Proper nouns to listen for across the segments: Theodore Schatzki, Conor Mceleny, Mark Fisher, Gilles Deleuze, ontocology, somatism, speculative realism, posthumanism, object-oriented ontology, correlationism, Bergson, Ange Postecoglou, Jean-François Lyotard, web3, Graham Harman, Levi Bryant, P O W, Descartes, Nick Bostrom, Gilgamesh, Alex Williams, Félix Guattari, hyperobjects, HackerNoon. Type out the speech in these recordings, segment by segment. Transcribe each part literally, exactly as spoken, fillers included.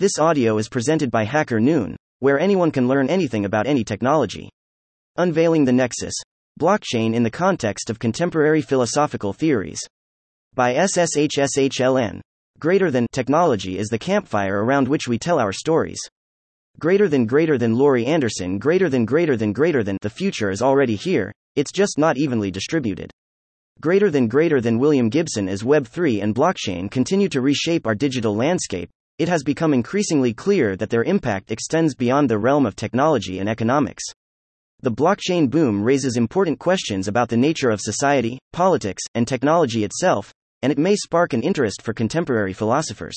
This audio is presented by HackerNoon, where anyone can learn anything about any technology. Unveiling the Nexus, Blockchain in the Context of Contemporary Philosophical Theories. By S S H S H L N. Greater than technology is the campfire around which we tell our stories. Greater than greater than Laurie Anderson greater than greater than greater than the future is already here, it's just not evenly distributed. Greater than greater than William Gibson as web three and blockchain continue to reshape our digital landscape. It has become increasingly clear that their impact extends beyond the realm of technology and economics. The blockchain boom raises important questions about the nature of society, politics, and technology itself, and it may spark an interest for contemporary philosophers.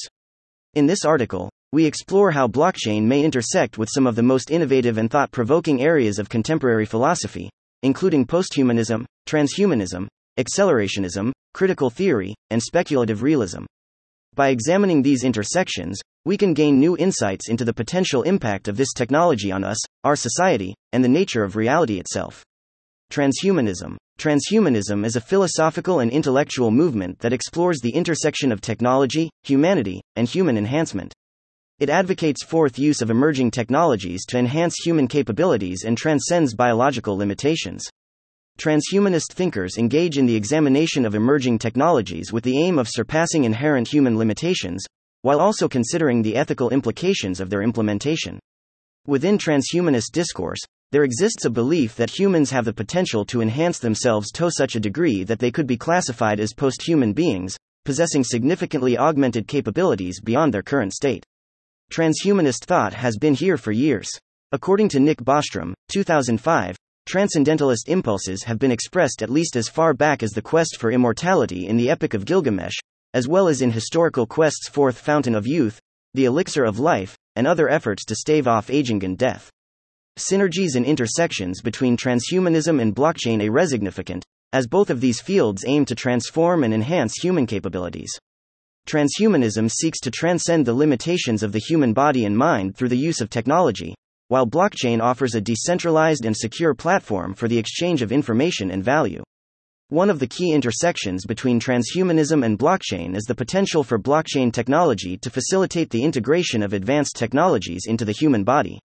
In this article, we explore how blockchain may intersect with some of the most innovative and thought-provoking areas of contemporary philosophy, including posthumanism, transhumanism, accelerationism, critical theory, and speculative realism. By examining these intersections, we can gain new insights into the potential impact of this technology on us, our society, and the nature of reality itself. Transhumanism. Transhumanism is a philosophical and intellectual movement that explores the intersection of technology, humanity, and human enhancement. It advocates forth use of emerging technologies to enhance human capabilities and transcends biological limitations. Transhumanist thinkers engage in the examination of emerging technologies with the aim of surpassing inherent human limitations, while also considering the ethical implications of their implementation. Within transhumanist discourse, there exists a belief that humans have the potential to enhance themselves to such a degree that they could be classified as post-human beings, possessing significantly augmented capabilities beyond their current state. Transhumanist thought has been here for years. According to Nick Bostrom, two thousand five, transcendentalist impulses have been expressed at least as far back as the quest for immortality in the Epic of Gilgamesh, as well as in historical quests forth Fountain of Youth, the Elixir of Life, and other efforts to stave off aging and death. Synergies and intersections between transhumanism and blockchain are significant, as both of these fields aim to transform and enhance human capabilities. Transhumanism seeks to transcend the limitations of the human body and mind through the use of technology, while blockchain offers a decentralized and secure platform for the exchange of information and value. One of the key intersections between transhumanism and blockchain is the potential for blockchain technology to facilitate the integration of advanced technologies into the human body.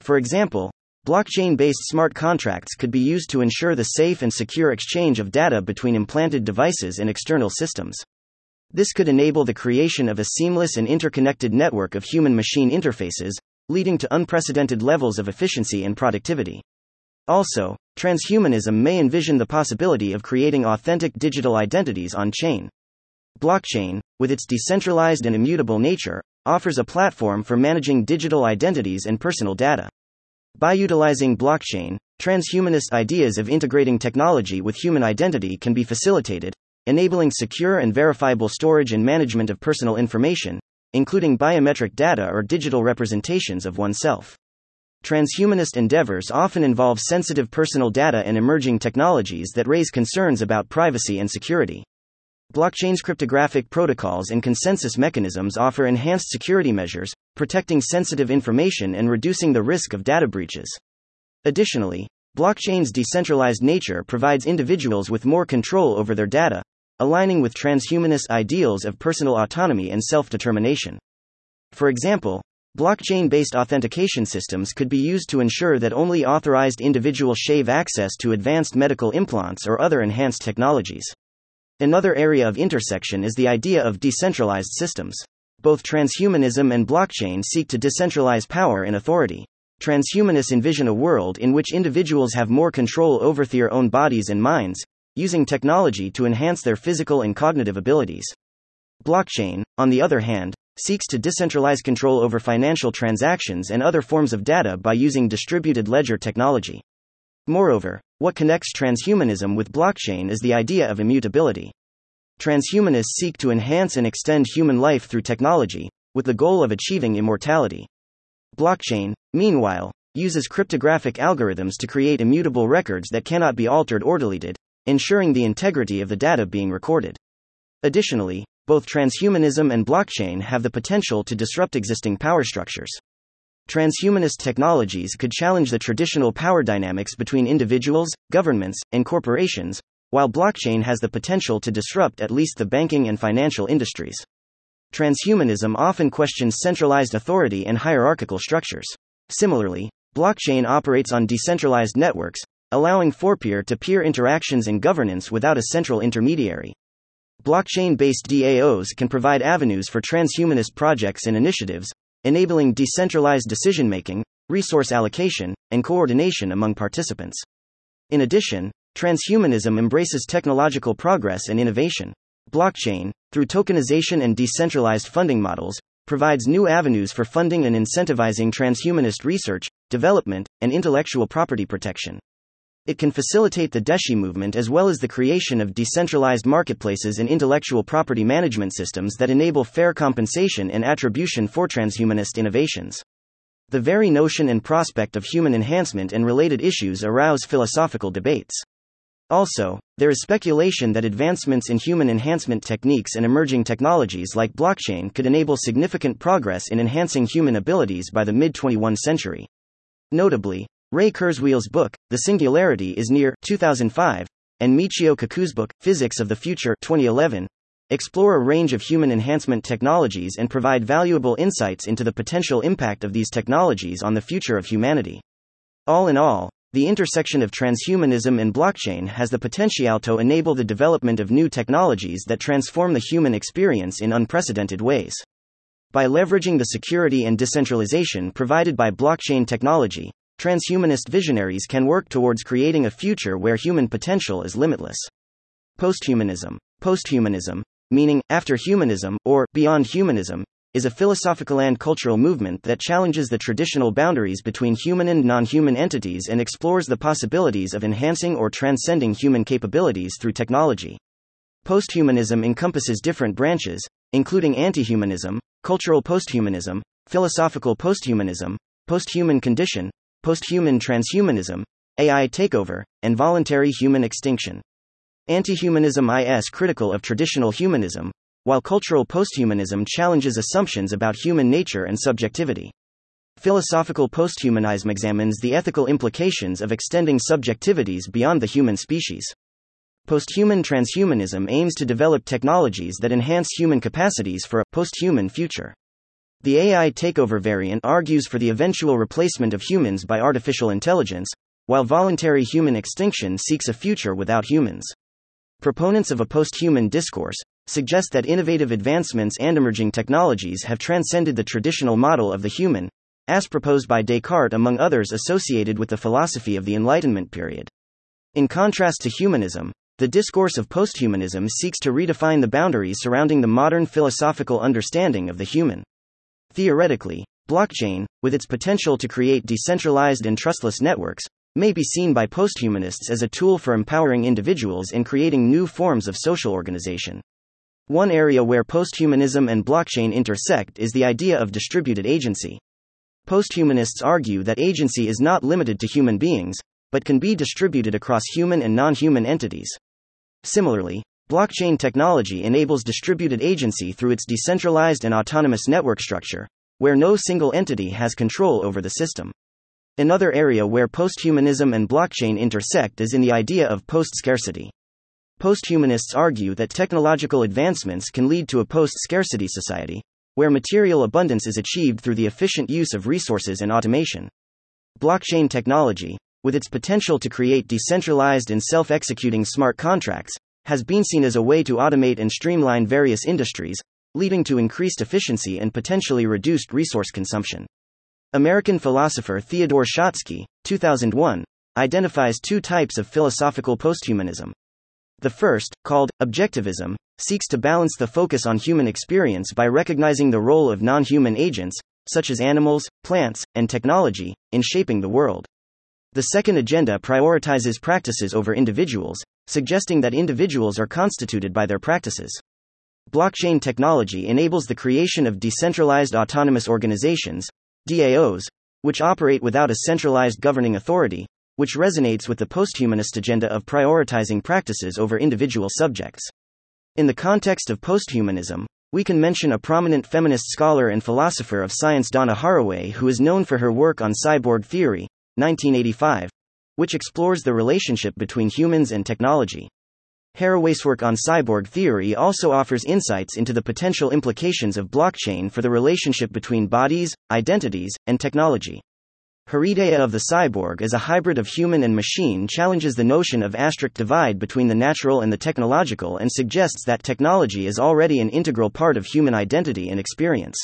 For example, blockchain-based smart contracts could be used to ensure the safe and secure exchange of data between implanted devices and external systems. This could enable the creation of a seamless and interconnected network of human-machine interfaces, leading to unprecedented levels of efficiency and productivity. Also, transhumanism may envision the possibility of creating authentic digital identities on-chain. Blockchain, with its decentralized and immutable nature, offers a platform for managing digital identities and personal data. By utilizing blockchain, transhumanist ideas of integrating technology with human identity can be facilitated, enabling secure and verifiable storage and management of personal information, including biometric data or digital representations of oneself. Transhumanist endeavors often involve sensitive personal data and emerging technologies that raise concerns about privacy and security. Blockchain's cryptographic protocols and consensus mechanisms offer enhanced security measures, protecting sensitive information and reducing the risk of data breaches. Additionally, blockchain's decentralized nature provides individuals with more control over their data, aligning with transhumanist ideals of personal autonomy and self-determination. For example, blockchain-based authentication systems could be used to ensure that only authorized individuals have access to advanced medical implants or other enhanced technologies. Another area of intersection is the idea of decentralized systems. Both transhumanism and blockchain seek to decentralize power and authority. Transhumanists envision a world in which individuals have more control over their own bodies and minds, using technology to enhance their physical and cognitive abilities. Blockchain, on the other hand, seeks to decentralize control over financial transactions and other forms of data by using distributed ledger technology. Moreover, what connects transhumanism with blockchain is the idea of immutability. Transhumanists seek to enhance and extend human life through technology, with the goal of achieving immortality. Blockchain, meanwhile, uses cryptographic algorithms to create immutable records that cannot be altered or deleted, ensuring the integrity of the data being recorded. Additionally, both transhumanism and blockchain have the potential to disrupt existing power structures. Transhumanist technologies could challenge the traditional power dynamics between individuals, governments, and corporations, while blockchain has the potential to disrupt at least the banking and financial industries. Transhumanism often questions centralized authority and hierarchical structures. Similarly, blockchain operates on decentralized networks, allowing for peer-to-peer interactions and governance without a central intermediary. Blockchain-based D A Os can provide avenues for transhumanist projects and initiatives, enabling decentralized decision-making, resource allocation, and coordination among participants. In addition, transhumanism embraces technological progress and innovation. Blockchain, through tokenization and decentralized funding models, provides new avenues for funding and incentivizing transhumanist research, development, and intellectual property protection. It can facilitate the DeShi movement as well as the creation of decentralized marketplaces and intellectual property management systems that enable fair compensation and attribution for transhumanist innovations. The very notion and prospect of human enhancement and related issues arouse philosophical debates. Also, there is speculation that advancements in human enhancement techniques and emerging technologies like blockchain could enable significant progress in enhancing human abilities by the mid-twenty-first century. Notably, Ray Kurzweil's book, The Singularity is Near, two thousand five, and Michio Kaku's book, Physics of the Future, twenty eleven, explore a range of human enhancement technologies and provide valuable insights into the potential impact of these technologies on the future of humanity. All in all, the intersection of transhumanism and blockchain has the potential to enable the development of new technologies that transform the human experience in unprecedented ways. By leveraging the security and decentralization provided by blockchain technology, transhumanist visionaries can work towards creating a future where human potential is limitless. Posthumanism. Posthumanism, meaning after humanism or beyond humanism, is a philosophical and cultural movement that challenges the traditional boundaries between human and non-human entities and explores the possibilities of enhancing or transcending human capabilities through technology. Posthumanism encompasses different branches, including anti-humanism, cultural posthumanism, philosophical posthumanism, posthuman condition, posthuman transhumanism, A I takeover, and voluntary human extinction. Anti-humanism is critical of traditional humanism, while cultural posthumanism challenges assumptions about human nature and subjectivity. Philosophical posthumanism examines the ethical implications of extending subjectivities beyond the human species. Posthuman transhumanism aims to develop technologies that enhance human capacities for a posthuman future. The A I takeover variant argues for the eventual replacement of humans by artificial intelligence, while voluntary human extinction seeks a future without humans. Proponents of a posthuman discourse suggest that innovative advancements and emerging technologies have transcended the traditional model of the human, as proposed by Descartes among others associated with the philosophy of the Enlightenment period. In contrast to humanism, the discourse of posthumanism seeks to redefine the boundaries surrounding the modern philosophical understanding of the human. Theoretically, blockchain, with its potential to create decentralized and trustless networks, may be seen by posthumanists as a tool for empowering individuals and creating new forms of social organization. One area where posthumanism and blockchain intersect is the idea of distributed agency. Posthumanists argue that agency is not limited to human beings, but can be distributed across human and non-human entities. Similarly, blockchain technology enables distributed agency through its decentralized and autonomous network structure, where no single entity has control over the system. Another area where posthumanism and blockchain intersect is in the idea of post-scarcity. Posthumanists argue that technological advancements can lead to a post-scarcity society, where material abundance is achieved through the efficient use of resources and automation. Blockchain technology, with its potential to create decentralized and self-executing smart contracts, has been seen as a way to automate and streamline various industries, leading to increased efficiency and potentially reduced resource consumption. American philosopher Theodore Schatzki, two thousand one, identifies two types of philosophical posthumanism. The first, called objectivism, seeks to balance the focus on human experience by recognizing the role of non-human agents, such as animals, plants, and technology, in shaping the world. The second agenda prioritizes practices over individuals, suggesting that individuals are constituted by their practices. Blockchain technology enables the creation of decentralized autonomous organizations, D A Os, which operate without a centralized governing authority, which resonates with the posthumanist agenda of prioritizing practices over individual subjects. In the context of posthumanism, we can mention a prominent feminist scholar and philosopher of science, Donna Haraway, who is known for her work on cyborg theory, nineteen eighty-five, which explores the relationship between humans and technology. Haraway's work on cyborg theory also offers insights into the potential implications of blockchain for the relationship between bodies, identities, and technology. Her idea of the cyborg as a hybrid of human and machine challenges the notion of asterisk divide between the natural and the technological and suggests that technology is already an integral part of human identity and experience.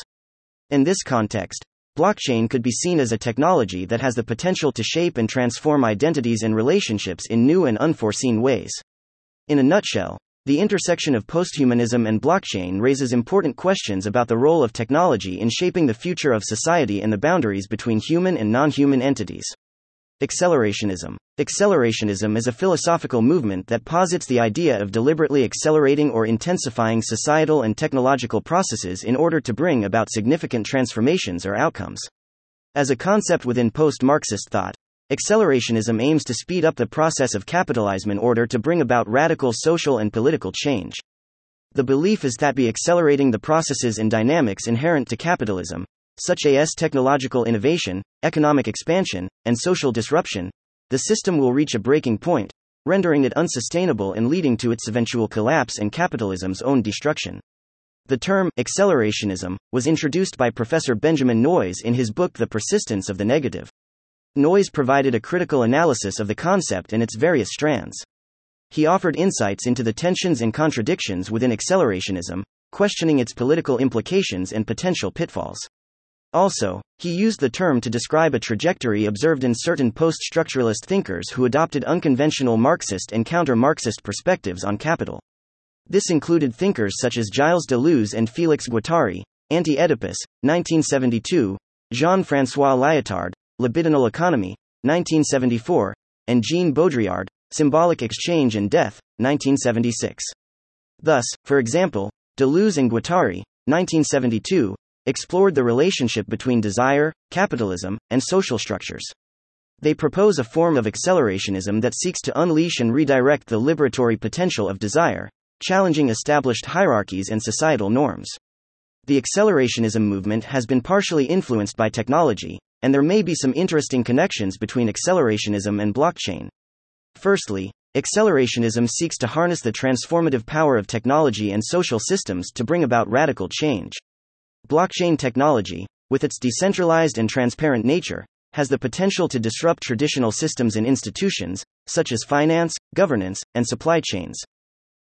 In this context, blockchain could be seen as a technology that has the potential to shape and transform identities and relationships in new and unforeseen ways. In a nutshell, the intersection of posthumanism and blockchain raises important questions about the role of technology in shaping the future of society and the boundaries between human and non-human entities. Accelerationism. Accelerationism is a philosophical movement that posits the idea of deliberately accelerating or intensifying societal and technological processes in order to bring about significant transformations or outcomes. As a concept within post-Marxist thought, accelerationism aims to speed up the process of capitalism in order to bring about radical social and political change. The belief is that by accelerating the processes and dynamics inherent to capitalism, such as technological innovation, economic expansion, and social disruption, the system will reach a breaking point, rendering it unsustainable and leading to its eventual collapse and capitalism's own destruction. The term accelerationism was introduced by Professor Benjamin Noys in his book The Persistence of the Negative. Noys provided a critical analysis of the concept and its various strands. He offered insights into the tensions and contradictions within accelerationism, questioning its political implications and potential pitfalls. Also, he used the term to describe a trajectory observed in certain post-structuralist thinkers who adopted unconventional Marxist and counter-Marxist perspectives on capital. This included thinkers such as Gilles Deleuze and Félix Guattari, Anti-Oedipus, nineteen seventy-two, Jean-François Lyotard, Libidinal Economy, nineteen seventy-four, and Jean Baudrillard, Symbolic Exchange and Death, nineteen seventy-six. Thus, for example, Deleuze and Guattari, nineteen seventy-two, explored the relationship between desire, capitalism, and social structures. They propose a form of accelerationism that seeks to unleash and redirect the liberatory potential of desire, challenging established hierarchies and societal norms. The accelerationism movement has been partially influenced by technology, and there may be some interesting connections between accelerationism and blockchain. Firstly, accelerationism seeks to harness the transformative power of technology and social systems to bring about radical change. Blockchain technology, with its decentralized and transparent nature, has the potential to disrupt traditional systems and institutions, such as finance, governance, and supply chains.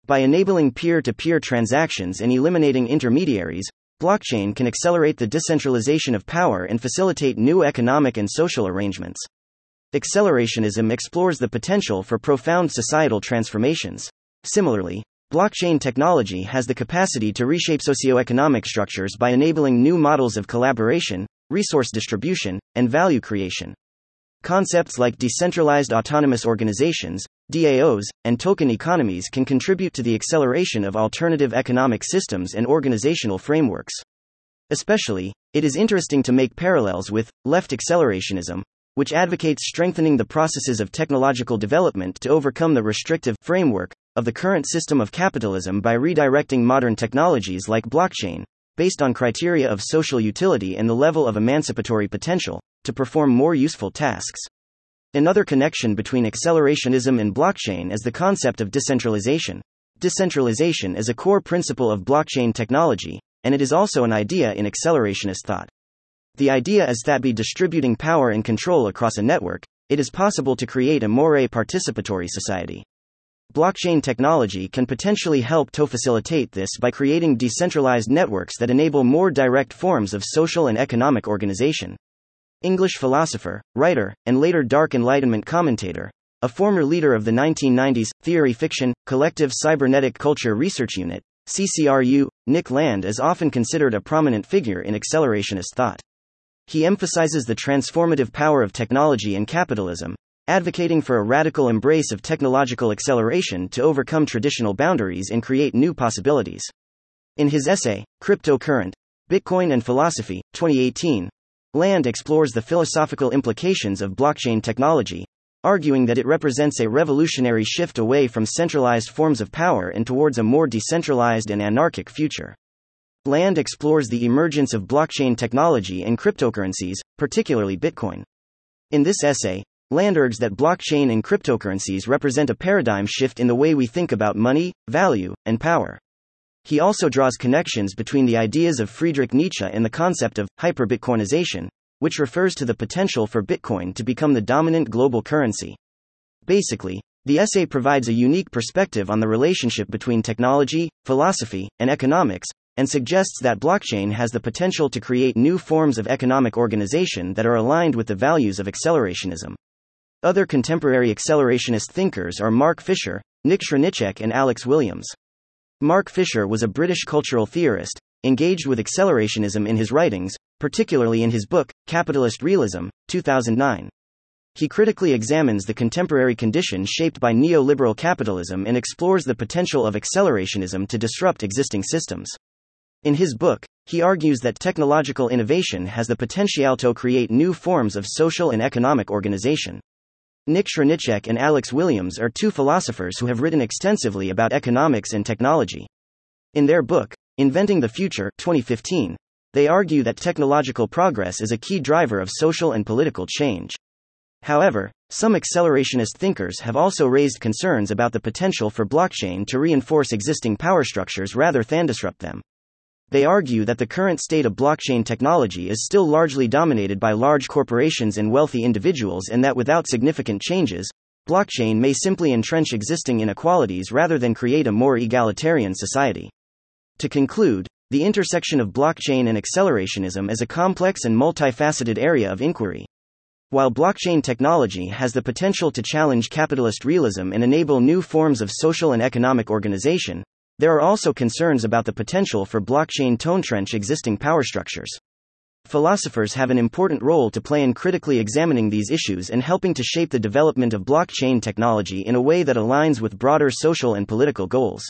By enabling peer-to-peer transactions and eliminating intermediaries, blockchain can accelerate the decentralization of power and facilitate new economic and social arrangements. Accelerationism explores the potential for profound societal transformations. Similarly, blockchain technology has the capacity to reshape socioeconomic structures by enabling new models of collaboration, resource distribution, and value creation. Concepts like decentralized autonomous organizations, D A Os, and token economies can contribute to the acceleration of alternative economic systems and organizational frameworks. Especially, it is interesting to make parallels with left accelerationism, which advocates strengthening the processes of technological development to overcome the restrictive framework of the current system of capitalism by redirecting modern technologies like blockchain, based on criteria of social utility and the level of emancipatory potential, to perform more useful tasks. Another connection between accelerationism and blockchain is the concept of decentralization. Decentralization is a core principle of blockchain technology, and it is also an idea in accelerationist thought. The idea is that by distributing power and control across a network, it is possible to create a more participatory society. Blockchain technology can potentially help to facilitate this by creating decentralized networks that enable more direct forms of social and economic organization. English philosopher, writer, and later Dark Enlightenment commentator, a former leader of the nineteen nineties Theory Fiction Collective Cybernetic Culture Research Unit, C C R U, Nick Land is often considered a prominent figure in accelerationist thought. He emphasizes the transformative power of technology and capitalism, advocating for a radical embrace of technological acceleration to overcome traditional boundaries and create new possibilities. In his essay, Cryptocurrent, Bitcoin and Philosophy, twenty eighteen, Land explores the philosophical implications of blockchain technology, arguing that it represents a revolutionary shift away from centralized forms of power and towards a more decentralized and anarchic future. Land explores the emergence of blockchain technology and cryptocurrencies, particularly Bitcoin. In this essay, Land urged that blockchain and cryptocurrencies represent a paradigm shift in the way we think about money, value, and power. He also draws connections between the ideas of Friedrich Nietzsche and the concept of hyperbitcoinization, which refers to the potential for Bitcoin to become the dominant global currency. Basically, the essay provides a unique perspective on the relationship between technology, philosophy, and economics, and suggests that blockchain has the potential to create new forms of economic organization that are aligned with the values of accelerationism. Other contemporary accelerationist thinkers are Mark Fisher, Nick Srnicek, and Alex Williams. Mark Fisher was a British cultural theorist, engaged with accelerationism in his writings, particularly in his book, Capitalist Realism, two thousand nine. He critically examines the contemporary condition shaped by neoliberal capitalism and explores the potential of accelerationism to disrupt existing systems. In his book, he argues that technological innovation has the potential to create new forms of social and economic organization. Nick Srnicek and Alex Williams are two philosophers who have written extensively about economics and technology. In their book, Inventing the Future, twenty fifteen, they argue that technological progress is a key driver of social and political change. However, some accelerationist thinkers have also raised concerns about the potential for blockchain to reinforce existing power structures rather than disrupt them. They argue that the current state of blockchain technology is still largely dominated by large corporations and wealthy individuals, and that without significant changes, blockchain may simply entrench existing inequalities rather than create a more egalitarian society. To conclude, the intersection of blockchain and accelerationism is a complex and multifaceted area of inquiry. While blockchain technology has the potential to challenge capitalist realism and enable new forms of social and economic organization, there are also concerns about the potential for blockchain to entrench existing power structures. Philosophers have an important role to play in critically examining these issues and helping to shape the development of blockchain technology in a way that aligns with broader social and political goals.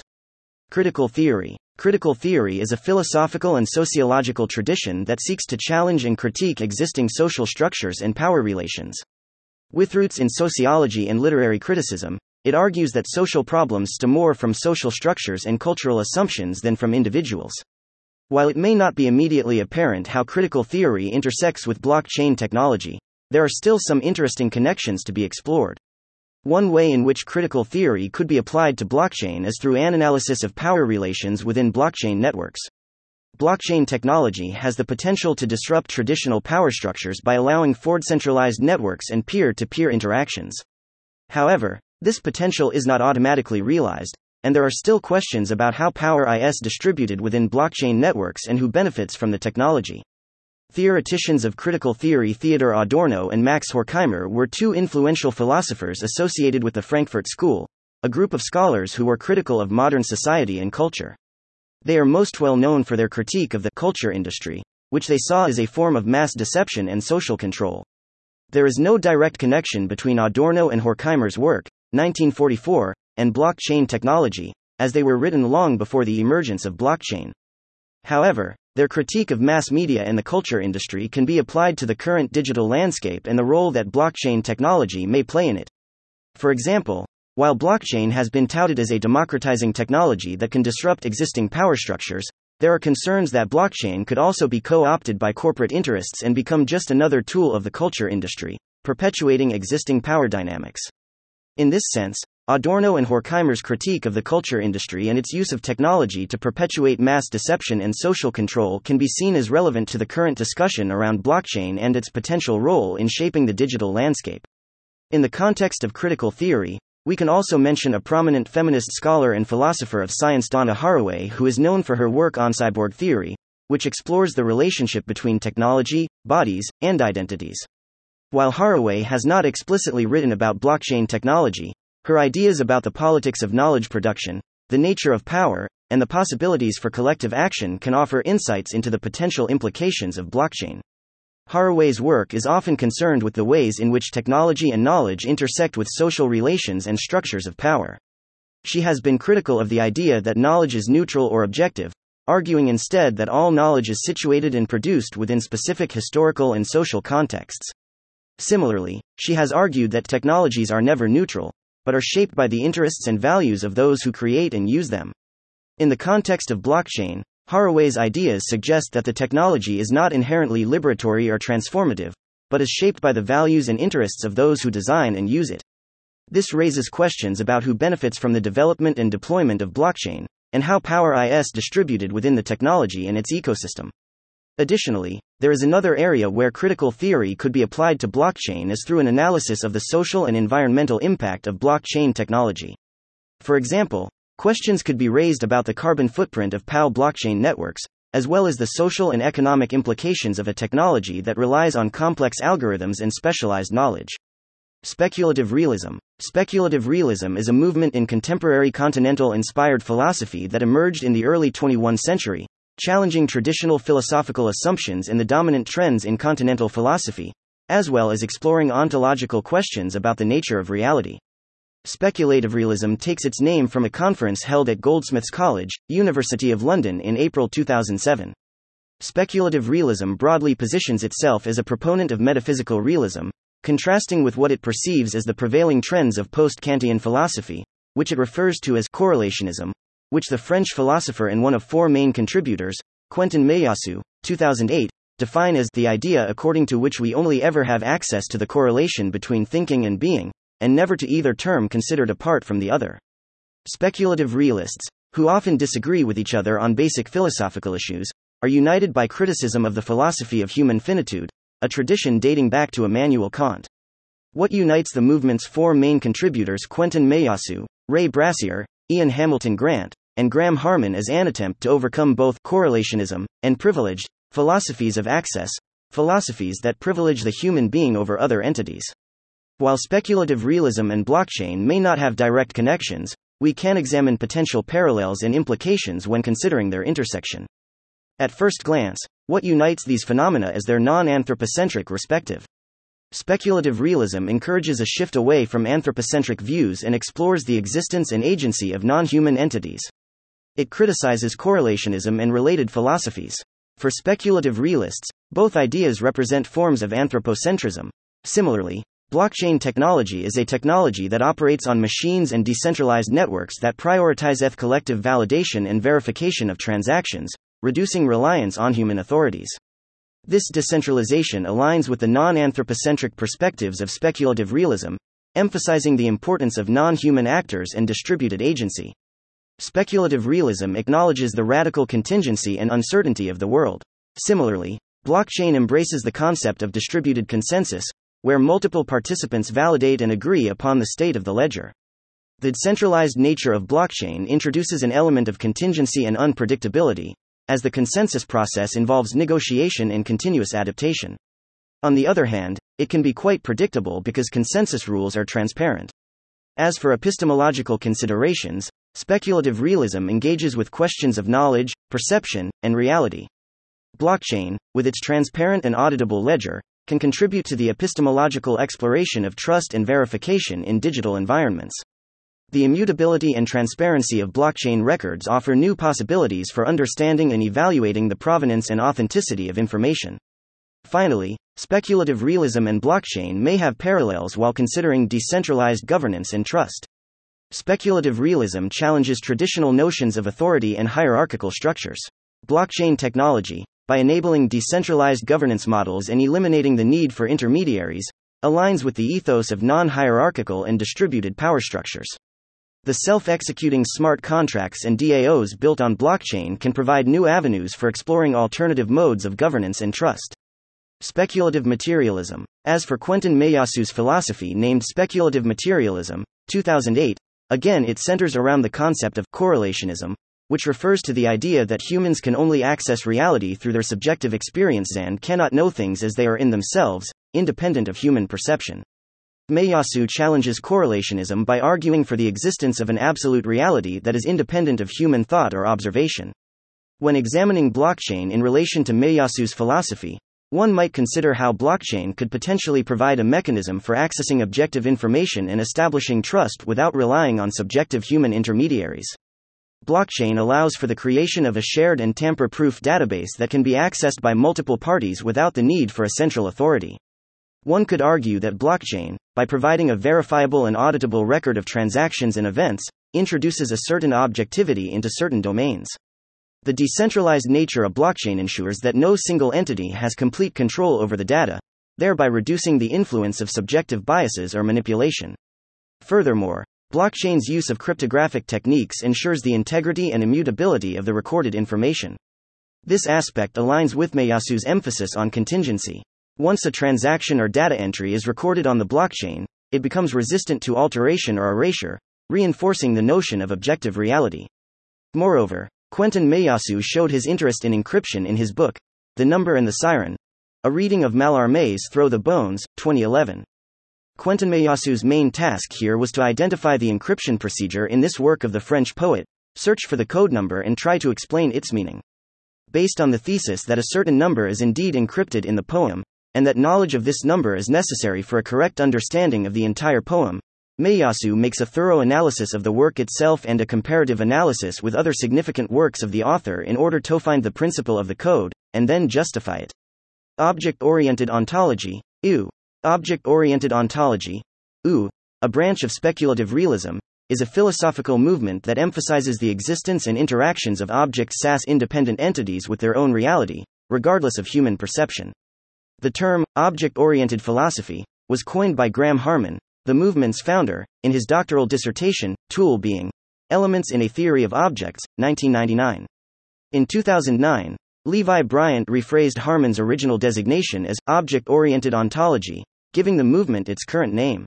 Critical theory. Critical theory is a philosophical and sociological tradition that seeks to challenge and critique existing social structures and power relations. With roots in sociology and literary criticism, it argues that social problems stem more from social structures and cultural assumptions than from individuals. While it may not be immediately apparent how critical theory intersects with blockchain technology, there are still some interesting connections to be explored. One way in which critical theory could be applied to blockchain is through an analysis of power relations within blockchain networks. Blockchain technology has the potential to disrupt traditional power structures by allowing for decentralized networks and peer-to-peer interactions. However, this potential is not automatically realized, and there are still questions about how power is distributed within blockchain networks and who benefits from the technology. Theoreticians of critical theory Theodor Adorno and Max Horkheimer were two influential philosophers associated with the Frankfurt School, a group of scholars who were critical of modern society and culture. They are most well known for their critique of the culture industry, which they saw as a form of mass deception and social control. There is no direct connection between Adorno and Horkheimer's work, nineteen forty-four, and blockchain technology, as they were written long before the emergence of blockchain. However, their critique of mass media and the culture industry can be applied to the current digital landscape and the role that blockchain technology may play in it. For example, while blockchain has been touted as a democratizing technology that can disrupt existing power structures, there are concerns that blockchain could also be co-opted by corporate interests and become just another tool of the culture industry, perpetuating existing power dynamics. In this sense, Adorno and Horkheimer's critique of the culture industry and its use of technology to perpetuate mass deception and social control can be seen as relevant to the current discussion around blockchain and its potential role in shaping the digital landscape. In the context of critical theory, we can also mention a prominent feminist scholar and philosopher of science, Donna Haraway, who is known for her work on cyborg theory, which explores the relationship between technology, bodies, and identities. While Haraway has not explicitly written about blockchain technology, her ideas about the politics of knowledge production, the nature of power, and the possibilities for collective action can offer insights into the potential implications of blockchain. Haraway's work is often concerned with the ways in which technology and knowledge intersect with social relations and structures of power. She has been critical of the idea that knowledge is neutral or objective, arguing instead that all knowledge is situated and produced within specific historical and social contexts. Similarly, she has argued that technologies are never neutral, but are shaped by the interests and values of those who create and use them. In the context of blockchain, Haraway's ideas suggest that the technology is not inherently liberatory or transformative, but is shaped by the values and interests of those who design and use it. This raises questions about who benefits from the development and deployment of blockchain, and how power is distributed within the technology and its ecosystem. Additionally, there is another area where critical theory could be applied to blockchain is through an analysis of the social and environmental impact of blockchain technology. For example, questions could be raised about the carbon footprint of P O W blockchain networks, as well as the social and economic implications of a technology that relies on complex algorithms and specialized knowledge. Speculative realism. Speculative realism is a movement in contemporary continental-inspired philosophy that emerged in the early twenty-first century, challenging traditional philosophical assumptions and the dominant trends in continental philosophy, as well as exploring ontological questions about the nature of reality. Speculative realism takes its name from a conference held at Goldsmiths College, University of London in April two thousand seven. Speculative realism broadly positions itself as a proponent of metaphysical realism, contrasting with what it perceives as the prevailing trends of post-Kantian philosophy, which it refers to as correlationism, which the French philosopher and one of four main contributors, Quentin Meillassoux, two thousand eight, define as the idea according to which we only ever have access to the correlation between thinking and being, and never to either term considered apart from the other. Speculative realists, who often disagree with each other on basic philosophical issues, are united by criticism of the philosophy of human finitude, a tradition dating back to Immanuel Kant. What unites the movement's four main contributors Quentin Meillassoux, Ray Brassier, Ian Hamilton Grant, and Graham Harman is an attempt to overcome both correlationism and privileged philosophies of access, philosophies that privilege the human being over other entities. While speculative realism and blockchain may not have direct connections, we can examine potential parallels and implications when considering their intersection. At first glance, what unites these phenomena is their non-anthropocentric respective. Speculative realism encourages a shift away from anthropocentric views and explores the existence and agency of non-human entities. It criticizes correlationism and related philosophies. For speculative realists, both ideas represent forms of anthropocentrism. Similarly, blockchain technology is a technology that operates on machines and decentralized networks that prioritize collective validation and verification of transactions, reducing reliance on human authorities. This decentralization aligns with the non-anthropocentric perspectives of speculative realism, emphasizing the importance of non-human actors and distributed agency. Speculative realism acknowledges the radical contingency and uncertainty of the world. Similarly, blockchain embraces the concept of distributed consensus, where multiple participants validate and agree upon the state of the ledger. The decentralized nature of blockchain introduces an element of contingency and unpredictability, as the consensus process involves negotiation and continuous adaptation. On the other hand, it can be quite predictable because consensus rules are transparent. As for epistemological considerations, speculative realism engages with questions of knowledge, perception, and reality. Blockchain, with its transparent and auditable ledger, can contribute to the epistemological exploration of trust and verification in digital environments. The immutability and transparency of blockchain records offer new possibilities for understanding and evaluating the provenance and authenticity of information. Finally, speculative realism and blockchain may have parallels while considering decentralized governance and trust. Speculative realism challenges traditional notions of authority and hierarchical structures. Blockchain technology, by enabling decentralized governance models and eliminating the need for intermediaries, aligns with the ethos of non-hierarchical and distributed power structures. The self-executing smart contracts and D A Os built on blockchain can provide new avenues for exploring alternative modes of governance and trust. Speculative materialism. As for Quentin Meillassoux' philosophy named Speculative Materialism, two thousand eight, again it centers around the concept of correlationism, which refers to the idea that humans can only access reality through their subjective experiences and cannot know things as they are in themselves, independent of human perception. Meillassoux challenges correlationism by arguing for the existence of an absolute reality that is independent of human thought or observation. When examining blockchain in relation to Meillassoux' philosophy, one might consider how blockchain could potentially provide a mechanism for accessing objective information and establishing trust without relying on subjective human intermediaries. Blockchain allows for the creation of a shared and tamper-proof database that can be accessed by multiple parties without the need for a central authority. One could argue that blockchain, by providing a verifiable and auditable record of transactions and events, introduces a certain objectivity into certain domains. The decentralized nature of blockchain ensures that no single entity has complete control over the data, thereby reducing the influence of subjective biases or manipulation. Furthermore, blockchain's use of cryptographic techniques ensures the integrity and immutability of the recorded information. This aspect aligns with Meillassoux' emphasis on contingency. Once a transaction or data entry is recorded on the blockchain, it becomes resistant to alteration or erasure, reinforcing the notion of objective reality. Moreover, Quentin Meillassoux showed his interest in encryption in his book, The Number and the Siren, a reading of Mallarmé's Throw the Bones, twenty eleven. Quentin Meillassoux' main task here was to identify the encryption procedure in this work of the French poet, search for the code number and try to explain its meaning. Based on the thesis that a certain number is indeed encrypted in the poem, and that knowledge of this number is necessary for a correct understanding of the entire poem, Meillassoux makes a thorough analysis of the work itself and a comparative analysis with other significant works of the author in order to find the principle of the code, and then justify it. Object-oriented ontology, U. Object-oriented ontology, U, a branch of speculative realism, is a philosophical movement that emphasizes the existence and interactions of objects as independent entities with their own reality, regardless of human perception. The term, object-oriented philosophy, was coined by Graham Harman, the movement's founder, in his doctoral dissertation, Tool Being, Elements in a Theory of Objects, nineteen ninety-nine. In two thousand nine, Levi Bryant rephrased Harman's original designation as object-oriented ontology, giving the movement its current name.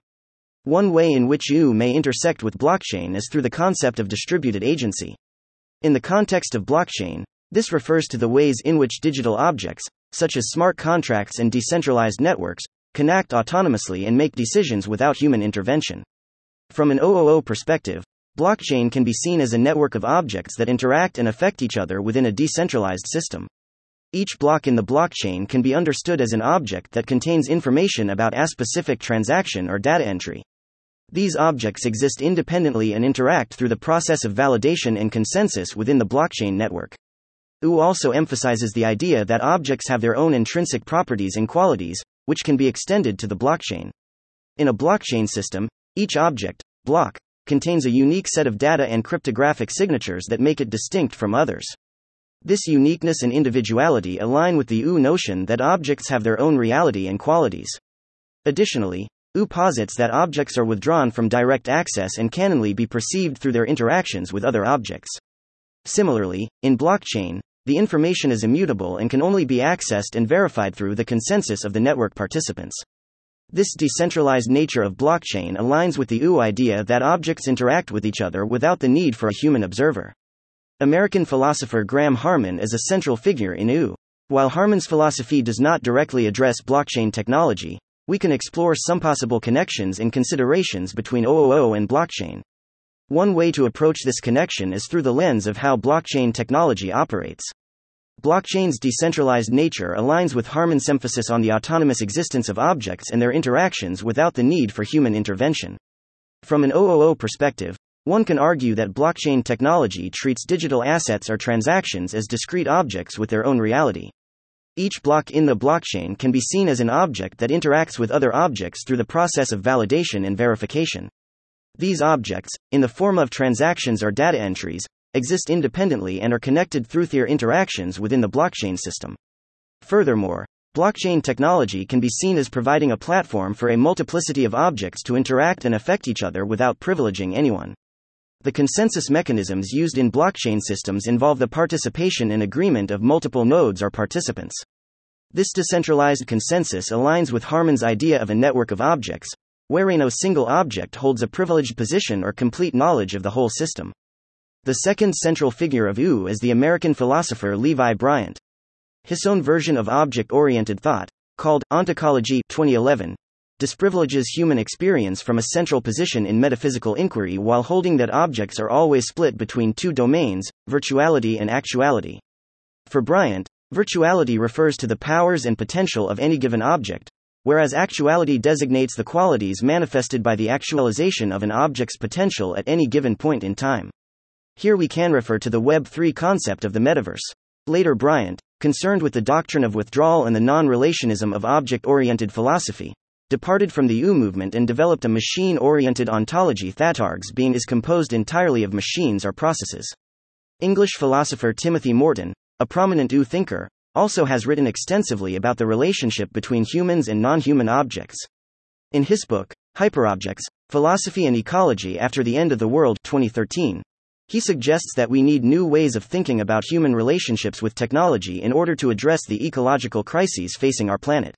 One way in which U may intersect with blockchain is through the concept of distributed agency. In the context of blockchain, this refers to the ways in which digital objects, such as smart contracts and decentralized networks, can act autonomously and make decisions without human intervention. From an O O O perspective, blockchain can be seen as a network of objects that interact and affect each other within a decentralized system. Each block in the blockchain can be understood as an object that contains information about a specific transaction or data entry. These objects exist independently and interact through the process of validation and consensus within the blockchain network. U also emphasizes the idea that objects have their own intrinsic properties and qualities, which can be extended to the blockchain. In a blockchain system, each object, block, contains a unique set of data and cryptographic signatures that make it distinct from others. This uniqueness and individuality align with the U notion that objects have their own reality and qualities. Additionally, U posits that objects are withdrawn from direct access and can only be perceived through their interactions with other objects. Similarly, in blockchain, the information is immutable and can only be accessed and verified through the consensus of the network participants. This decentralized nature of blockchain aligns with the U idea that objects interact with each other without the need for a human observer. American philosopher Graham Harman is a central figure in U. While Harman's philosophy does not directly address blockchain technology, we can explore some possible connections and considerations between O O O and blockchain. One way to approach this connection is through the lens of how blockchain technology operates. Blockchain's decentralized nature aligns with Harman's emphasis on the autonomous existence of objects and their interactions without the need for human intervention. From an O O O perspective, one can argue that blockchain technology treats digital assets or transactions as discrete objects with their own reality. Each block in the blockchain can be seen as an object that interacts with other objects through the process of validation and verification. These objects, in the form of transactions or data entries, exist independently and are connected through their interactions within the blockchain system. Furthermore, blockchain technology can be seen as providing a platform for a multiplicity of objects to interact and affect each other without privileging anyone. The consensus mechanisms used in blockchain systems involve the participation and agreement of multiple nodes or participants. This decentralized consensus aligns with Harman's idea of a network of objects, wherein no single object holds a privileged position or complete knowledge of the whole system. The second central figure of U is the American philosopher Levi Bryant. His own version of object-oriented thought, called Ontocology twenty eleven, disprivileges human experience from a central position in metaphysical inquiry while holding that objects are always split between two domains, virtuality and actuality. For Bryant, virtuality refers to the powers and potential of any given object, whereas actuality designates the qualities manifested by the actualization of an object's potential at any given point in time. Here we can refer to the web three concept of the metaverse. Later Bryant, concerned with the doctrine of withdrawal and the non-relationism of object-oriented philosophy, departed from the U movement and developed a machine-oriented ontology. Thatarg's being is composed entirely of machines or processes. English philosopher Timothy Morton, a prominent U thinker, also has written extensively about the relationship between humans and non-human objects. In his book, Hyperobjects, Philosophy and Ecology After the End of the World twenty thirteen, he suggests that we need new ways of thinking about human relationships with technology in order to address the ecological crises facing our planet.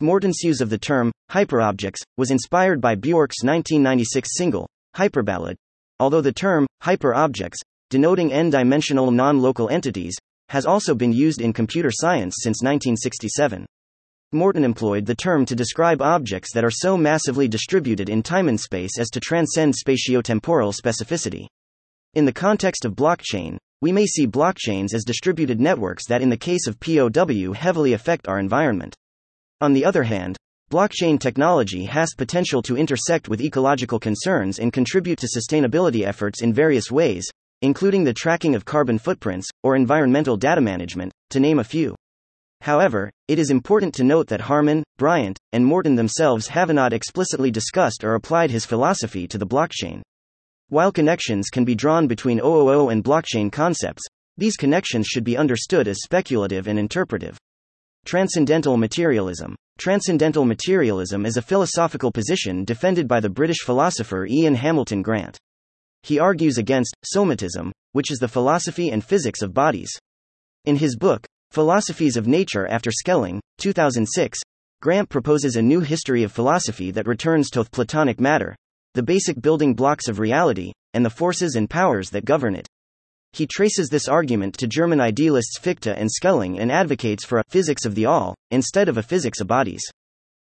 Morton's use of the term, hyperobjects, was inspired by Bjork's nineteen ninety-six single, Hyperballad, although the term, hyperobjects, denoting n-dimensional non-local entities, has also been used in computer science since nineteen sixty-seven. Morton employed the term to describe objects that are so massively distributed in time and space as to transcend spatiotemporal specificity. In the context of blockchain, we may see blockchains as distributed networks that, in the case of P O W, heavily affect our environment. On the other hand, blockchain technology has potential to intersect with ecological concerns and contribute to sustainability efforts in various ways, including the tracking of carbon footprints, or environmental data management, to name a few. However, it is important to note that Harman, Bryant, and Morton themselves have not explicitly discussed or applied his philosophy to the blockchain. While connections can be drawn between O O O and blockchain concepts, these connections should be understood as speculative and interpretive. Transcendental materialism. Transcendental materialism is a philosophical position defended by the British philosopher Ian Hamilton Grant. He argues against somatism, which is the philosophy and physics of bodies. In his book, Philosophies of Nature After Schelling, two thousand six, Grant proposes a new history of philosophy that returns to Platonic matter, the basic building blocks of reality, and the forces and powers that govern it. He traces this argument to German idealists Fichte and Schelling and advocates for a physics of the all, instead of a physics of bodies.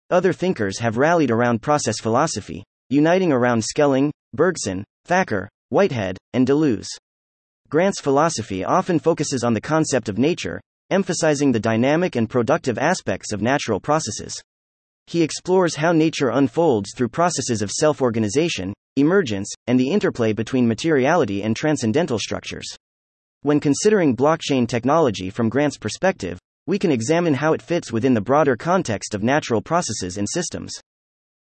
Other thinkers have rallied around process philosophy, uniting around Schelling, Bergson, Thacker, Whitehead, and Deleuze. Grant's philosophy often focuses on the concept of nature, emphasizing the dynamic and productive aspects of natural processes. He explores how nature unfolds through processes of self-organization, emergence, and the interplay between materiality and transcendental structures. When considering blockchain technology from Grant's perspective, we can examine how it fits within the broader context of natural processes and systems.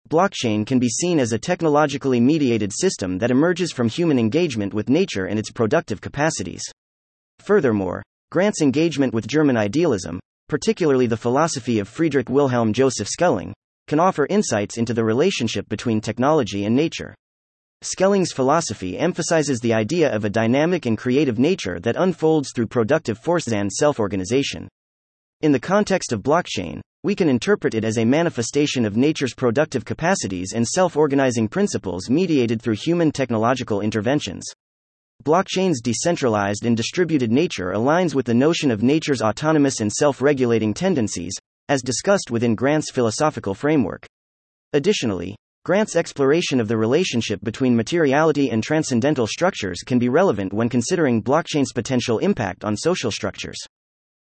Blockchain can be seen as a technologically mediated system that emerges from human engagement with nature and its productive capacities. Furthermore, Grant's engagement with German idealism, particularly the philosophy of Friedrich Wilhelm Joseph Schelling, can offer insights into the relationship between technology and nature. Schelling's philosophy emphasizes the idea of a dynamic and creative nature that unfolds through productive forces and self-organization. In the context of blockchain, we can interpret it as a manifestation of nature's productive capacities and self-organizing principles mediated through human technological interventions. Blockchain's decentralized and distributed nature aligns with the notion of nature's autonomous and self-regulating tendencies, as discussed within Grant's philosophical framework. Additionally, Grant's exploration of the relationship between materiality and transcendental structures can be relevant when considering blockchain's potential impact on social structures.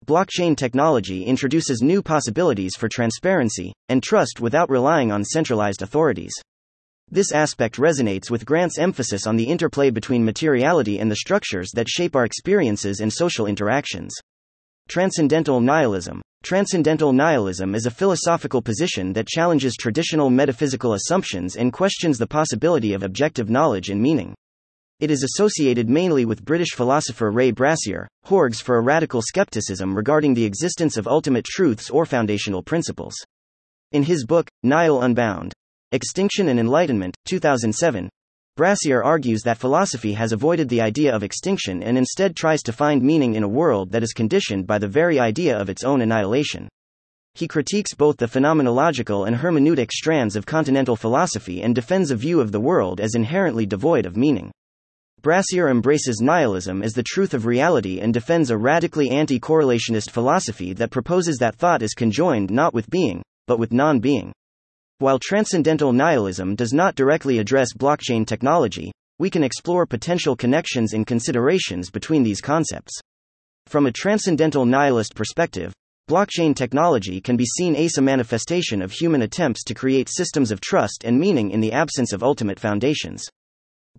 Blockchain technology introduces new possibilities for transparency and trust without relying on centralized authorities. This aspect resonates with Grant's emphasis on the interplay between materiality and the structures that shape our experiences and social interactions. Transcendental nihilism. Transcendental nihilism is a philosophical position that challenges traditional metaphysical assumptions and questions the possibility of objective knowledge and meaning. It is associated mainly with British philosopher Ray Brassier, horgs for a radical skepticism regarding the existence of ultimate truths or foundational principles. In his book, Nihil Unbound, Extinction and Enlightenment, two thousand seven, Brassier argues that philosophy has avoided the idea of extinction and instead tries to find meaning in a world that is conditioned by the very idea of its own annihilation. He critiques both the phenomenological and hermeneutic strands of continental philosophy and defends a view of the world as inherently devoid of meaning. Brassier embraces nihilism as the truth of reality and defends a radically anti-correlationist philosophy that proposes that thought is conjoined not with being, but with non-being. While transcendental nihilism does not directly address blockchain technology, we can explore potential connections and considerations between these concepts. From a transcendental nihilist perspective, blockchain technology can be seen as a manifestation of human attempts to create systems of trust and meaning in the absence of ultimate foundations.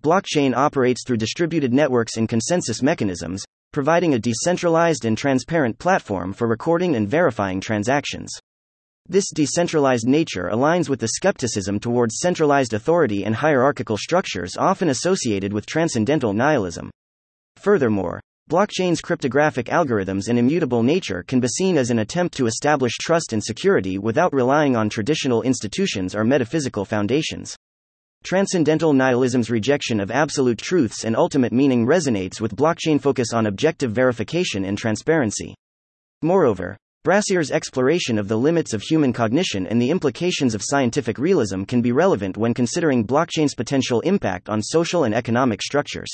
Blockchain operates through distributed networks and consensus mechanisms, providing a decentralized and transparent platform for recording and verifying transactions. This decentralized nature aligns with the skepticism towards centralized authority and hierarchical structures often associated with transcendental nihilism. Furthermore, Blockchain's cryptographic algorithms and immutable nature can be seen as an attempt to establish trust and security without relying on traditional institutions or metaphysical foundations. Transcendental nihilism's rejection of absolute truths and ultimate meaning resonates with blockchain focus on objective verification and transparency. Moreover, Brassier's exploration of the limits of human cognition and the implications of scientific realism can be relevant when considering blockchain's potential impact on social and economic structures.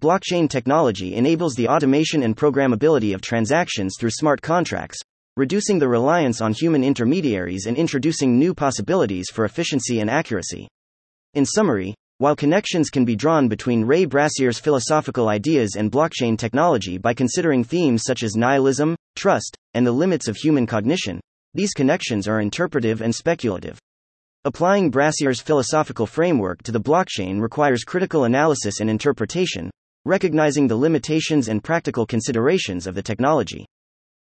Blockchain technology enables the automation and programmability of transactions through smart contracts, reducing the reliance on human intermediaries and introducing new possibilities for efficiency and accuracy. In summary, while connections can be drawn between Ray Brassier's philosophical ideas and blockchain technology by considering themes such as nihilism, trust, and the limits of human cognition, these connections are interpretive and speculative. Applying Brassier's philosophical framework to the blockchain requires critical analysis and interpretation, recognizing the limitations and practical considerations of the technology.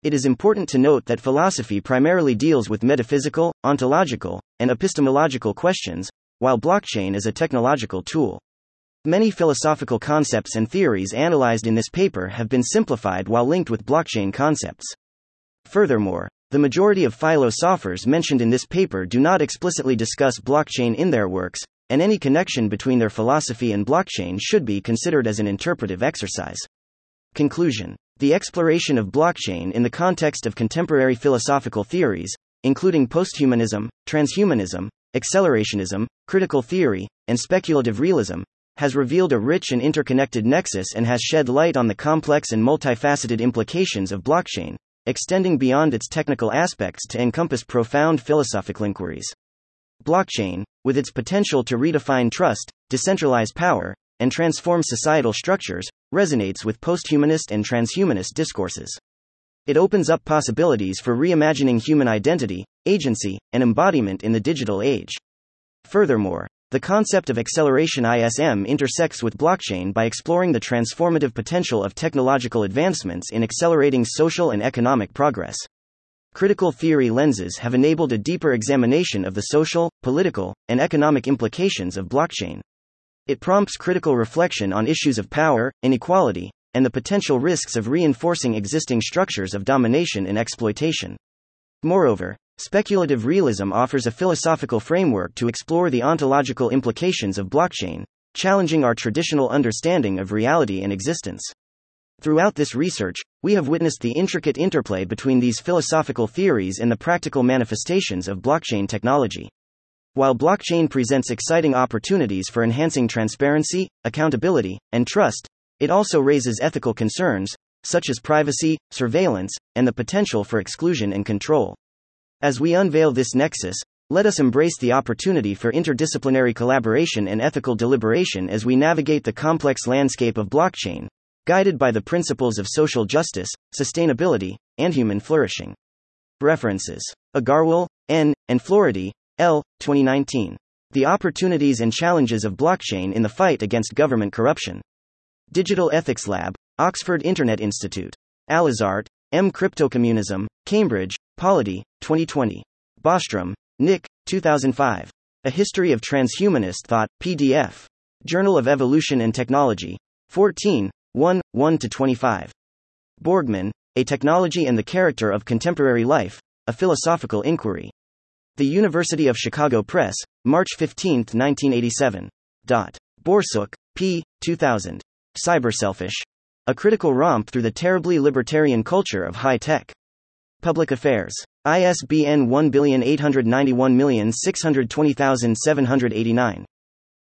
It is important to note that philosophy primarily deals with metaphysical, ontological, and epistemological questions, while blockchain is a technological tool. Many philosophical concepts and theories analyzed in this paper have been simplified while linked with blockchain concepts. Furthermore, the majority of philosophers mentioned in this paper do not explicitly discuss blockchain in their works, and any connection between their philosophy and blockchain should be considered as an interpretive exercise. Conclusion: the exploration of blockchain in the context of contemporary philosophical theories, including posthumanism, transhumanism, accelerationism, critical theory, and speculative realism, has revealed a rich and interconnected nexus and has shed light on the complex and multifaceted implications of blockchain, extending beyond its technical aspects to encompass profound philosophical inquiries. Blockchain, with its potential to redefine trust, decentralize power, and transform societal structures, resonates with posthumanist and transhumanist discourses. It opens up possibilities for reimagining human identity, agency, and embodiment in the digital age. Furthermore, the concept of accelerationism intersects with blockchain by exploring the transformative potential of technological advancements in accelerating social and economic progress. Critical theory lenses have enabled a deeper examination of the social, political, and economic implications of blockchain. It prompts critical reflection on issues of power, inequality, and the potential risks of reinforcing existing structures of domination and exploitation. Moreover, speculative realism offers a philosophical framework to explore the ontological implications of blockchain, challenging our traditional understanding of reality and existence. Throughout this research, we have witnessed the intricate interplay between these philosophical theories and the practical manifestations of blockchain technology. While blockchain presents exciting opportunities for enhancing transparency, accountability, and trust, it also raises ethical concerns, such as privacy, surveillance, and the potential for exclusion and control. As we unveil this nexus, let us embrace the opportunity for interdisciplinary collaboration and ethical deliberation as we navigate the complex landscape of blockchain, guided by the principles of social justice, sustainability, and human flourishing. References: Agarwal, N., and Floridi, L., twenty nineteen. The Opportunities and Challenges of Blockchain in the Fight Against Government Corruption. Digital Ethics Lab, Oxford Internet Institute. Alizart, M. Cryptocommunism, Cambridge, Polity, twenty twenty. Bostrom, Nick, two thousand five. A History of Transhumanist Thought, P D F. Journal of Evolution and Technology, fourteen, one, one to twenty-five. Borgman, A Technology and the Character of Contemporary Life, A Philosophical Inquiry. The University of Chicago Press, March fifteenth, nineteen eighty-seven. Borsuk, P. two thousand. Cyberselfish. A Critical Romp Through the Terribly Libertarian Culture of High Tech. Public Affairs. I S B N one eight nine one six two zero seven eight nine.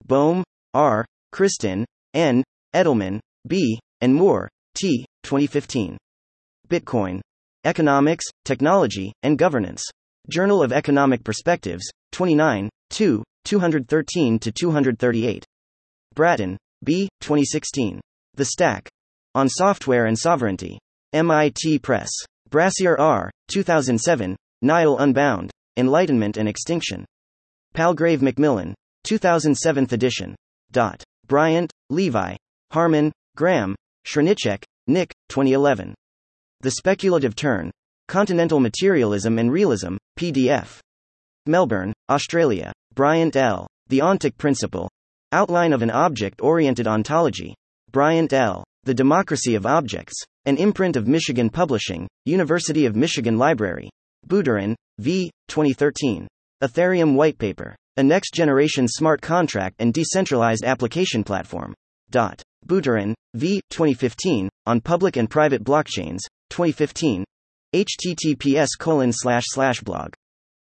Boehm, R., Kristin, N., Edelman, B., and Moore, T., twenty fifteen. Bitcoin. Economics, Technology, and Governance. Journal of Economic Perspectives, twenty-nine, two, two thirteen to two thirty-eight. Bratton, B., twenty sixteen. The Stack. On Software and Sovereignty. M I T Press. Brassier R., two thousand seven, Nihil Unbound, Enlightenment and Extinction. Palgrave Macmillan, two thousand seven edition. Bryant, Levi, Harman, Graham, Srnicek, Nick, twenty eleven. The Speculative Turn. Continental Materialism and Realism, P D F. Melbourne, Australia. Bryant L. The Ontic Principle. Outline of an Object-Oriented Ontology. Bryant L. The Democracy of Objects, an imprint of Michigan Publishing, University of Michigan Library, Buterin, v. twenty thirteen. Ethereum Whitepaper, a next-generation smart contract and decentralized application platform. Dot. Buterin, v. twenty fifteen, on public and private blockchains, twenty fifteen, https colon slash slash blog.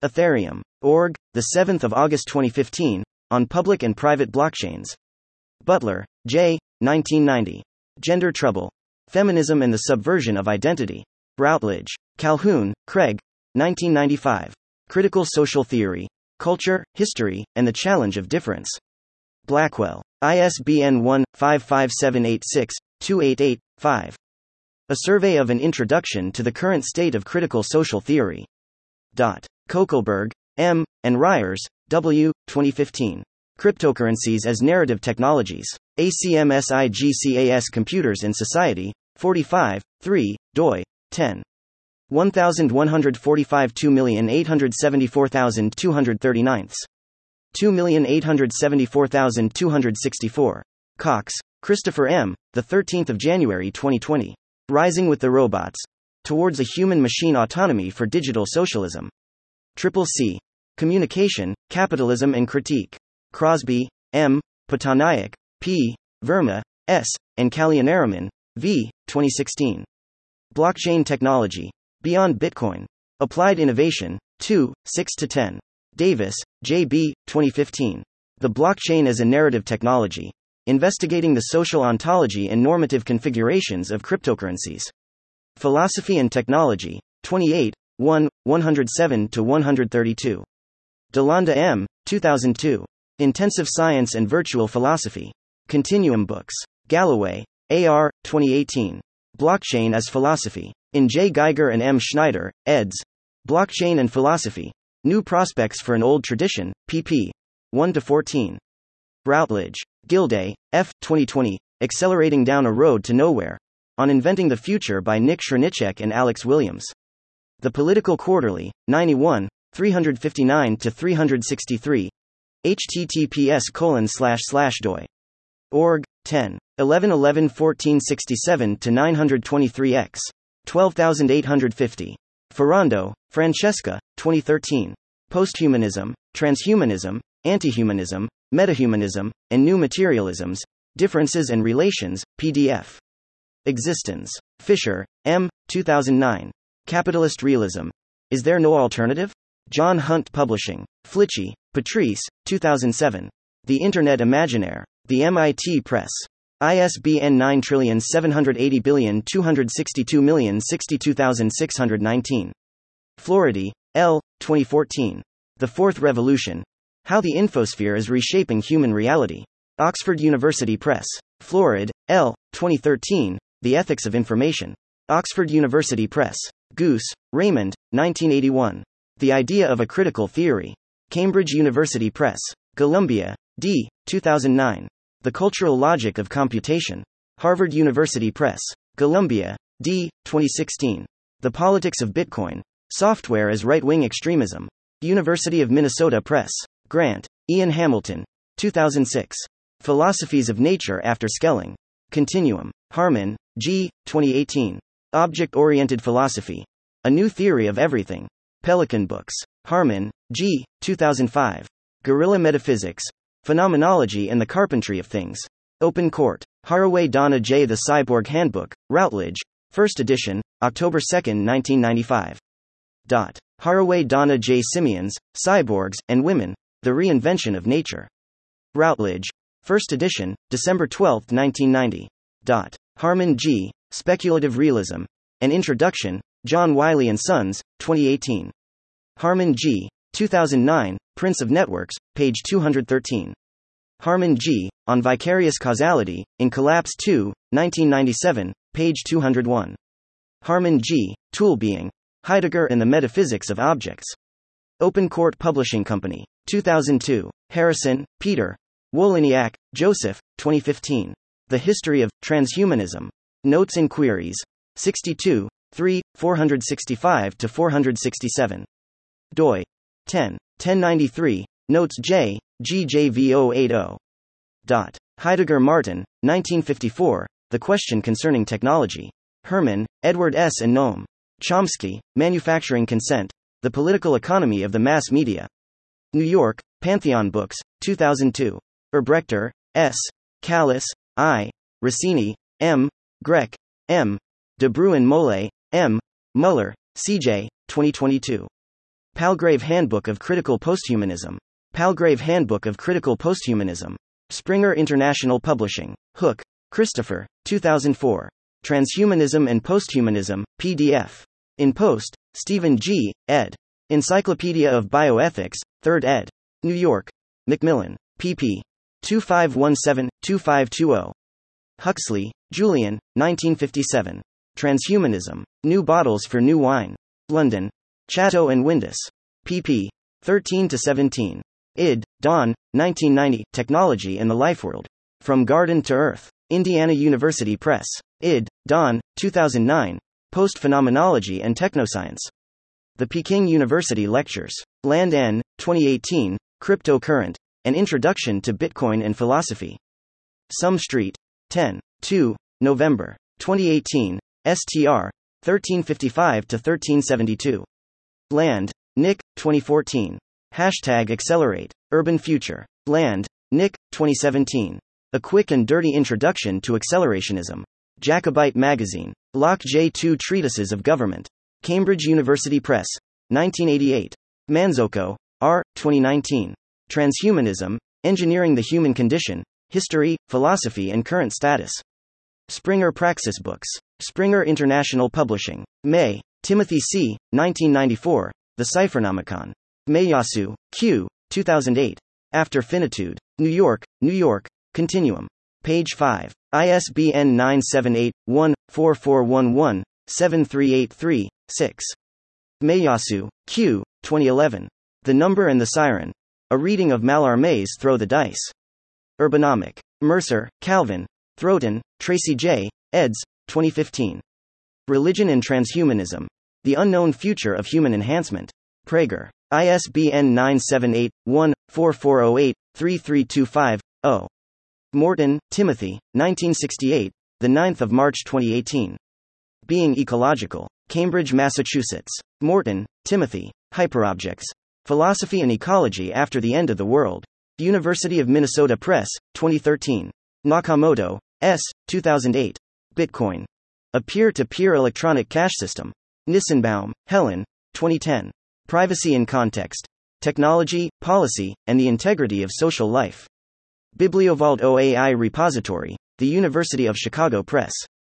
Ethereum. Org, the seventh of August twenty fifteen, on public and private blockchains. Butler, J. nineteen ninety. Gender Trouble. Feminism and the Subversion of Identity. Routledge. Calhoun, Craig. nineteen ninety-five. Critical Social Theory. Culture, History, and the Challenge of Difference. Blackwell. I S B N one, five five seven eight six, two eight eight, five. A Survey of an Introduction to the Current State of Critical Social Theory. Dot. Kokelberg, M., and Ryers, W., twenty fifteen. Cryptocurrencies as Narrative Technologies. ACMSIGCAS Computers in Society, forty-five, three, doi, ten. one thousand one hundred forty-five, two million eight hundred seventy-four thousand two hundred thirty-nine. two million eight hundred seventy-four thousand two hundred sixty-four. Cox, Christopher M., the thirteenth of January twenty twenty. Rising with the Robots. Towards a Human-Machine Autonomy for Digital Socialism. Triple C. Communication, Capitalism and Critique. Crosby, M., Potanayak, P., Verma, S., and Kalyanaraman, V., twenty sixteen. Blockchain Technology. Beyond Bitcoin. Applied Innovation, two, six to ten. Davis, J B, twenty fifteen. The Blockchain as a Narrative Technology. Investigating the Social Ontology and Normative Configurations of Cryptocurrencies. Philosophy and Technology, twenty-eight, one, one oh seven to one thirty-two. Delanda M., two thousand two. Intensive Science and Virtual Philosophy. Continuum Books. Galloway, A R, twenty eighteen. Blockchain as Philosophy. In J. Geiger and M. Schneider, eds. Blockchain and Philosophy. New Prospects for an Old Tradition, pp. one to fourteen. Routledge. Gilday, F. twenty twenty. Accelerating Down a Road to Nowhere. On Inventing the Future by Nick Srnicek and Alex Williams. The Political Quarterly, ninety-one, three fifty-nine to three sixty-three. https colon slash slash doi. Org, ten. eleven eleven fourteen sixty-seven to nine twenty-three x. twelve thousand eight hundred fifty. Ferrando, Francesca, twenty thirteen. Posthumanism, Transhumanism, Antihumanism, Metahumanism, and New Materialisms, Differences and Relations, P D F. Existence. Fisher, M., two thousand nine. Capitalist Realism. Is There No Alternative? John Hunt Publishing. Flitchy, Patrice, two thousand seven. The Internet Imaginaire. The M I T Press. I S B N nine seven eight zero two six two zero six two six one nine. Floridi, L., twenty fourteen. The Fourth Revolution. How the Infosphere is Reshaping Human Reality. Oxford University Press. Florid, L., twenty thirteen. The Ethics of Information. Oxford University Press. Goose, Raymond, nineteen eighty-one. The Idea of a Critical Theory. Cambridge University Press. Columbia, D., two thousand nine. The Cultural Logic of Computation. Harvard University Press. Columbia, D., twenty sixteen. The Politics of Bitcoin. Software as Right-Wing Extremism. University of Minnesota Press. Grant, Ian Hamilton, two thousand six. Philosophies of Nature After Schelling. Continuum. Harman, G., twenty eighteen. Object-Oriented Philosophy. A New Theory of Everything. Pelican Books. Harman, G., two thousand five. Guerrilla Metaphysics. Phenomenology and the Carpentry of Things. Open Court. Haraway Donna J. The Cyborg Handbook, Routledge, first edition, October second, nineteen ninety-five. Dot. Haraway Donna J. Simeons, Cyborgs, and Women, The Reinvention of Nature. Routledge, first edition, December twelfth, nineteen ninety. Dot. Harman G., Speculative Realism, An Introduction, John Wiley and Sons, twenty eighteen. Harman G., two thousand nine, Prince of Networks, page two hundred thirteen. Harman G., On Vicarious Causality, in Collapse two, nineteen ninety-seven, page two hundred one. Harman G., Toolbeing, Heidegger and the Metaphysics of Objects. Open Court Publishing Company, two thousand two. Harrison, Peter. Woliniak, Joseph, twenty fifteen. The History of Transhumanism. Notes and Queries. sixty-two, three, four sixty-five to four sixty-seven. doi. ten. ten ninety-three. Notes J. G J V zero eight zero. Dot. Heidegger Martin, nineteen fifty-four. The Question Concerning Technology. Herman, Edward S. and Noam. Chomsky, Manufacturing Consent, The Political Economy of the Mass Media. New York, Pantheon Books, two thousand two. Erbrechter, S. Callas, I. Rossini, M. Grech, M. De Bruyn-Molle, M. Muller, C J, twenty twenty-two. Palgrave Handbook of Critical Posthumanism. Palgrave Handbook of Critical Posthumanism. Springer International Publishing. Hook, Christopher, two thousand four. Transhumanism and Posthumanism, P D F. In Post, Stephen G., ed. Encyclopedia of Bioethics, third ed. New York. Macmillan. P P. two five one seven, two five two zero. Huxley, Julian, nineteen fifty-seven. Transhumanism. New Bottles for New Wine. London. Chatto and Windus. P P. thirteen to seventeen. Id. Don, nineteen ninety, Technology and the Life World. From Garden to Earth. Indiana University Press. Id. Don, two thousand nine. Post-Phenomenology and Technoscience. The Peking University Lectures. Land N, twenty eighteen, Cryptocurrent, An Introduction to Bitcoin and Philosophy. Sum Street. ten, two, November, twenty eighteen, S T R, thirteen fifty-five to thirteen seventy-two. Land, Nick, twenty fourteen. Hashtag Accelerate, Urban Future. Land, Nick, twenty seventeen. A Quick and Dirty Introduction to Accelerationism. Jacobite Magazine. Locke J two Treatises of Government. Cambridge University Press. nineteen eighty-eight. Manzocco, R. twenty nineteen. Transhumanism, Engineering the Human Condition, History, Philosophy and Current Status. Springer Praxis Books. Springer International Publishing. May. Timothy C., nineteen ninety-four, The Ciphernomicon. Meillassoux, Q., two thousand eight. After Finitude. New York, New York, Continuum. Page five. I S B N nine seven eight, one, four four one one, seven three eight three, six. Meillassoux, Q., twenty eleven. The Number and the Siren. A Reading of Mallarmé's Throw the Dice. Urbanomic. Mercer, Calvin, Throton, Tracy J., eds., twenty fifteen. Religion and Transhumanism. The Unknown Future of Human Enhancement. Prager. I S B N nine seven eight, one, four four zero eight, three three two five, zero. Morton, Timothy, nineteen sixty-eight, the ninth of March twenty eighteen. Being Ecological. Cambridge, Massachusetts. Morton, Timothy. Hyperobjects. Philosophy and Ecology After the End of the World. University of Minnesota Press, twenty thirteen. Nakamoto, S., two thousand eight. Bitcoin. A Peer-to-Peer Electronic Cash System. Nissenbaum, Helen, twenty ten. Privacy in Context. Technology, Policy, and the Integrity of Social Life. Bibliovault O A I Repository, The University of Chicago Press.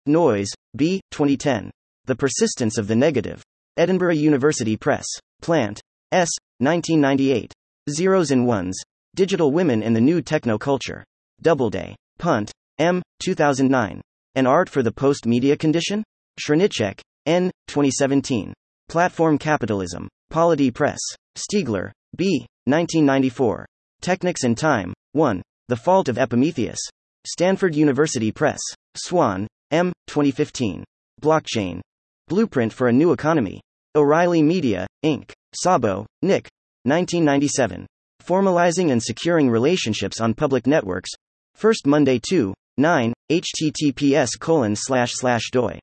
Noys, B., twenty ten. The Persistence of the Negative. Edinburgh University Press. Plant, S., nineteen ninety-eight. Zeros and Ones, Digital Women and the New Techno-Culture. Doubleday. Punt, M., two thousand nine. An Art for the Post-Media Condition? Srnicek, N., twenty seventeen. Platform Capitalism. Polity Press. Stiegler, B., nineteen ninety-four. Technics and Time, one. The Fault of Epimetheus. Stanford University Press. Swan, M., twenty fifteen. Blockchain. Blueprint for a New Economy. O'Reilly Media, Incorporated. Sabo, Nick. nineteen ninety-seven. Formalizing and Securing Relationships on Public Networks. First Monday two, nine, H T T P S colon slash slash doi dot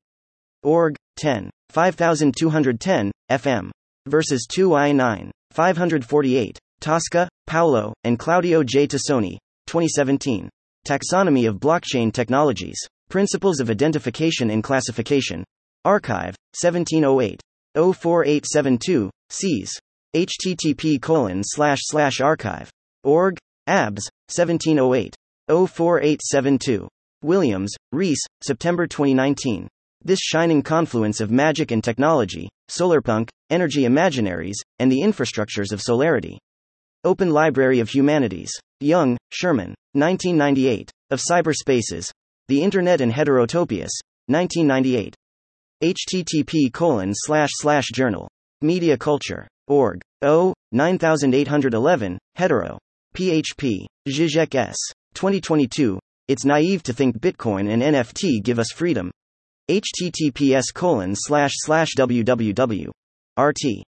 org, ten, fifty-two ten, F M. Versus two I nine, five forty-eight. Tosca, Paolo, and Claudio J. Tassoni. twenty seventeen. Taxonomy of Blockchain Technologies. Principles of Identification and Classification. Archive, seventeen oh eight, oh four eight seven two, Cs. H T T P colon slash slash archive dot org, abs, seventeen oh eight, oh four eight seven two. Williams, Reese, September twenty nineteen. This Shining Confluence of Magic and Technology, Solarpunk, Energy Imaginaries, and the Infrastructures of Solarity. Open Library of Humanities. Young, Sherman, nineteen ninety-eight. Of Cyberspaces. The Internet and Heterotopias, nineteen ninety-eight. H T T P colon slash slash journal. Media Culture. Org. O. nine eight one one. Hetero. P H P. Zizek S. twenty twenty-two. It's naive to think Bitcoin and N F T give us freedom. H T T P S colon slash slash www dot r t dot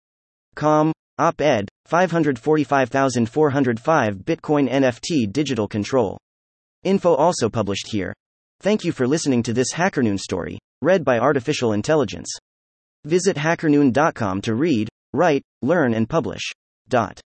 com. Op-ed, five hundred forty-five thousand four hundred five Bitcoin N F T Digital Control. Info also published here. Thank you for listening to this HackerNoon story, read by Artificial Intelligence. Visit HackerNoon dot com to read, write, learn and publish. Dot.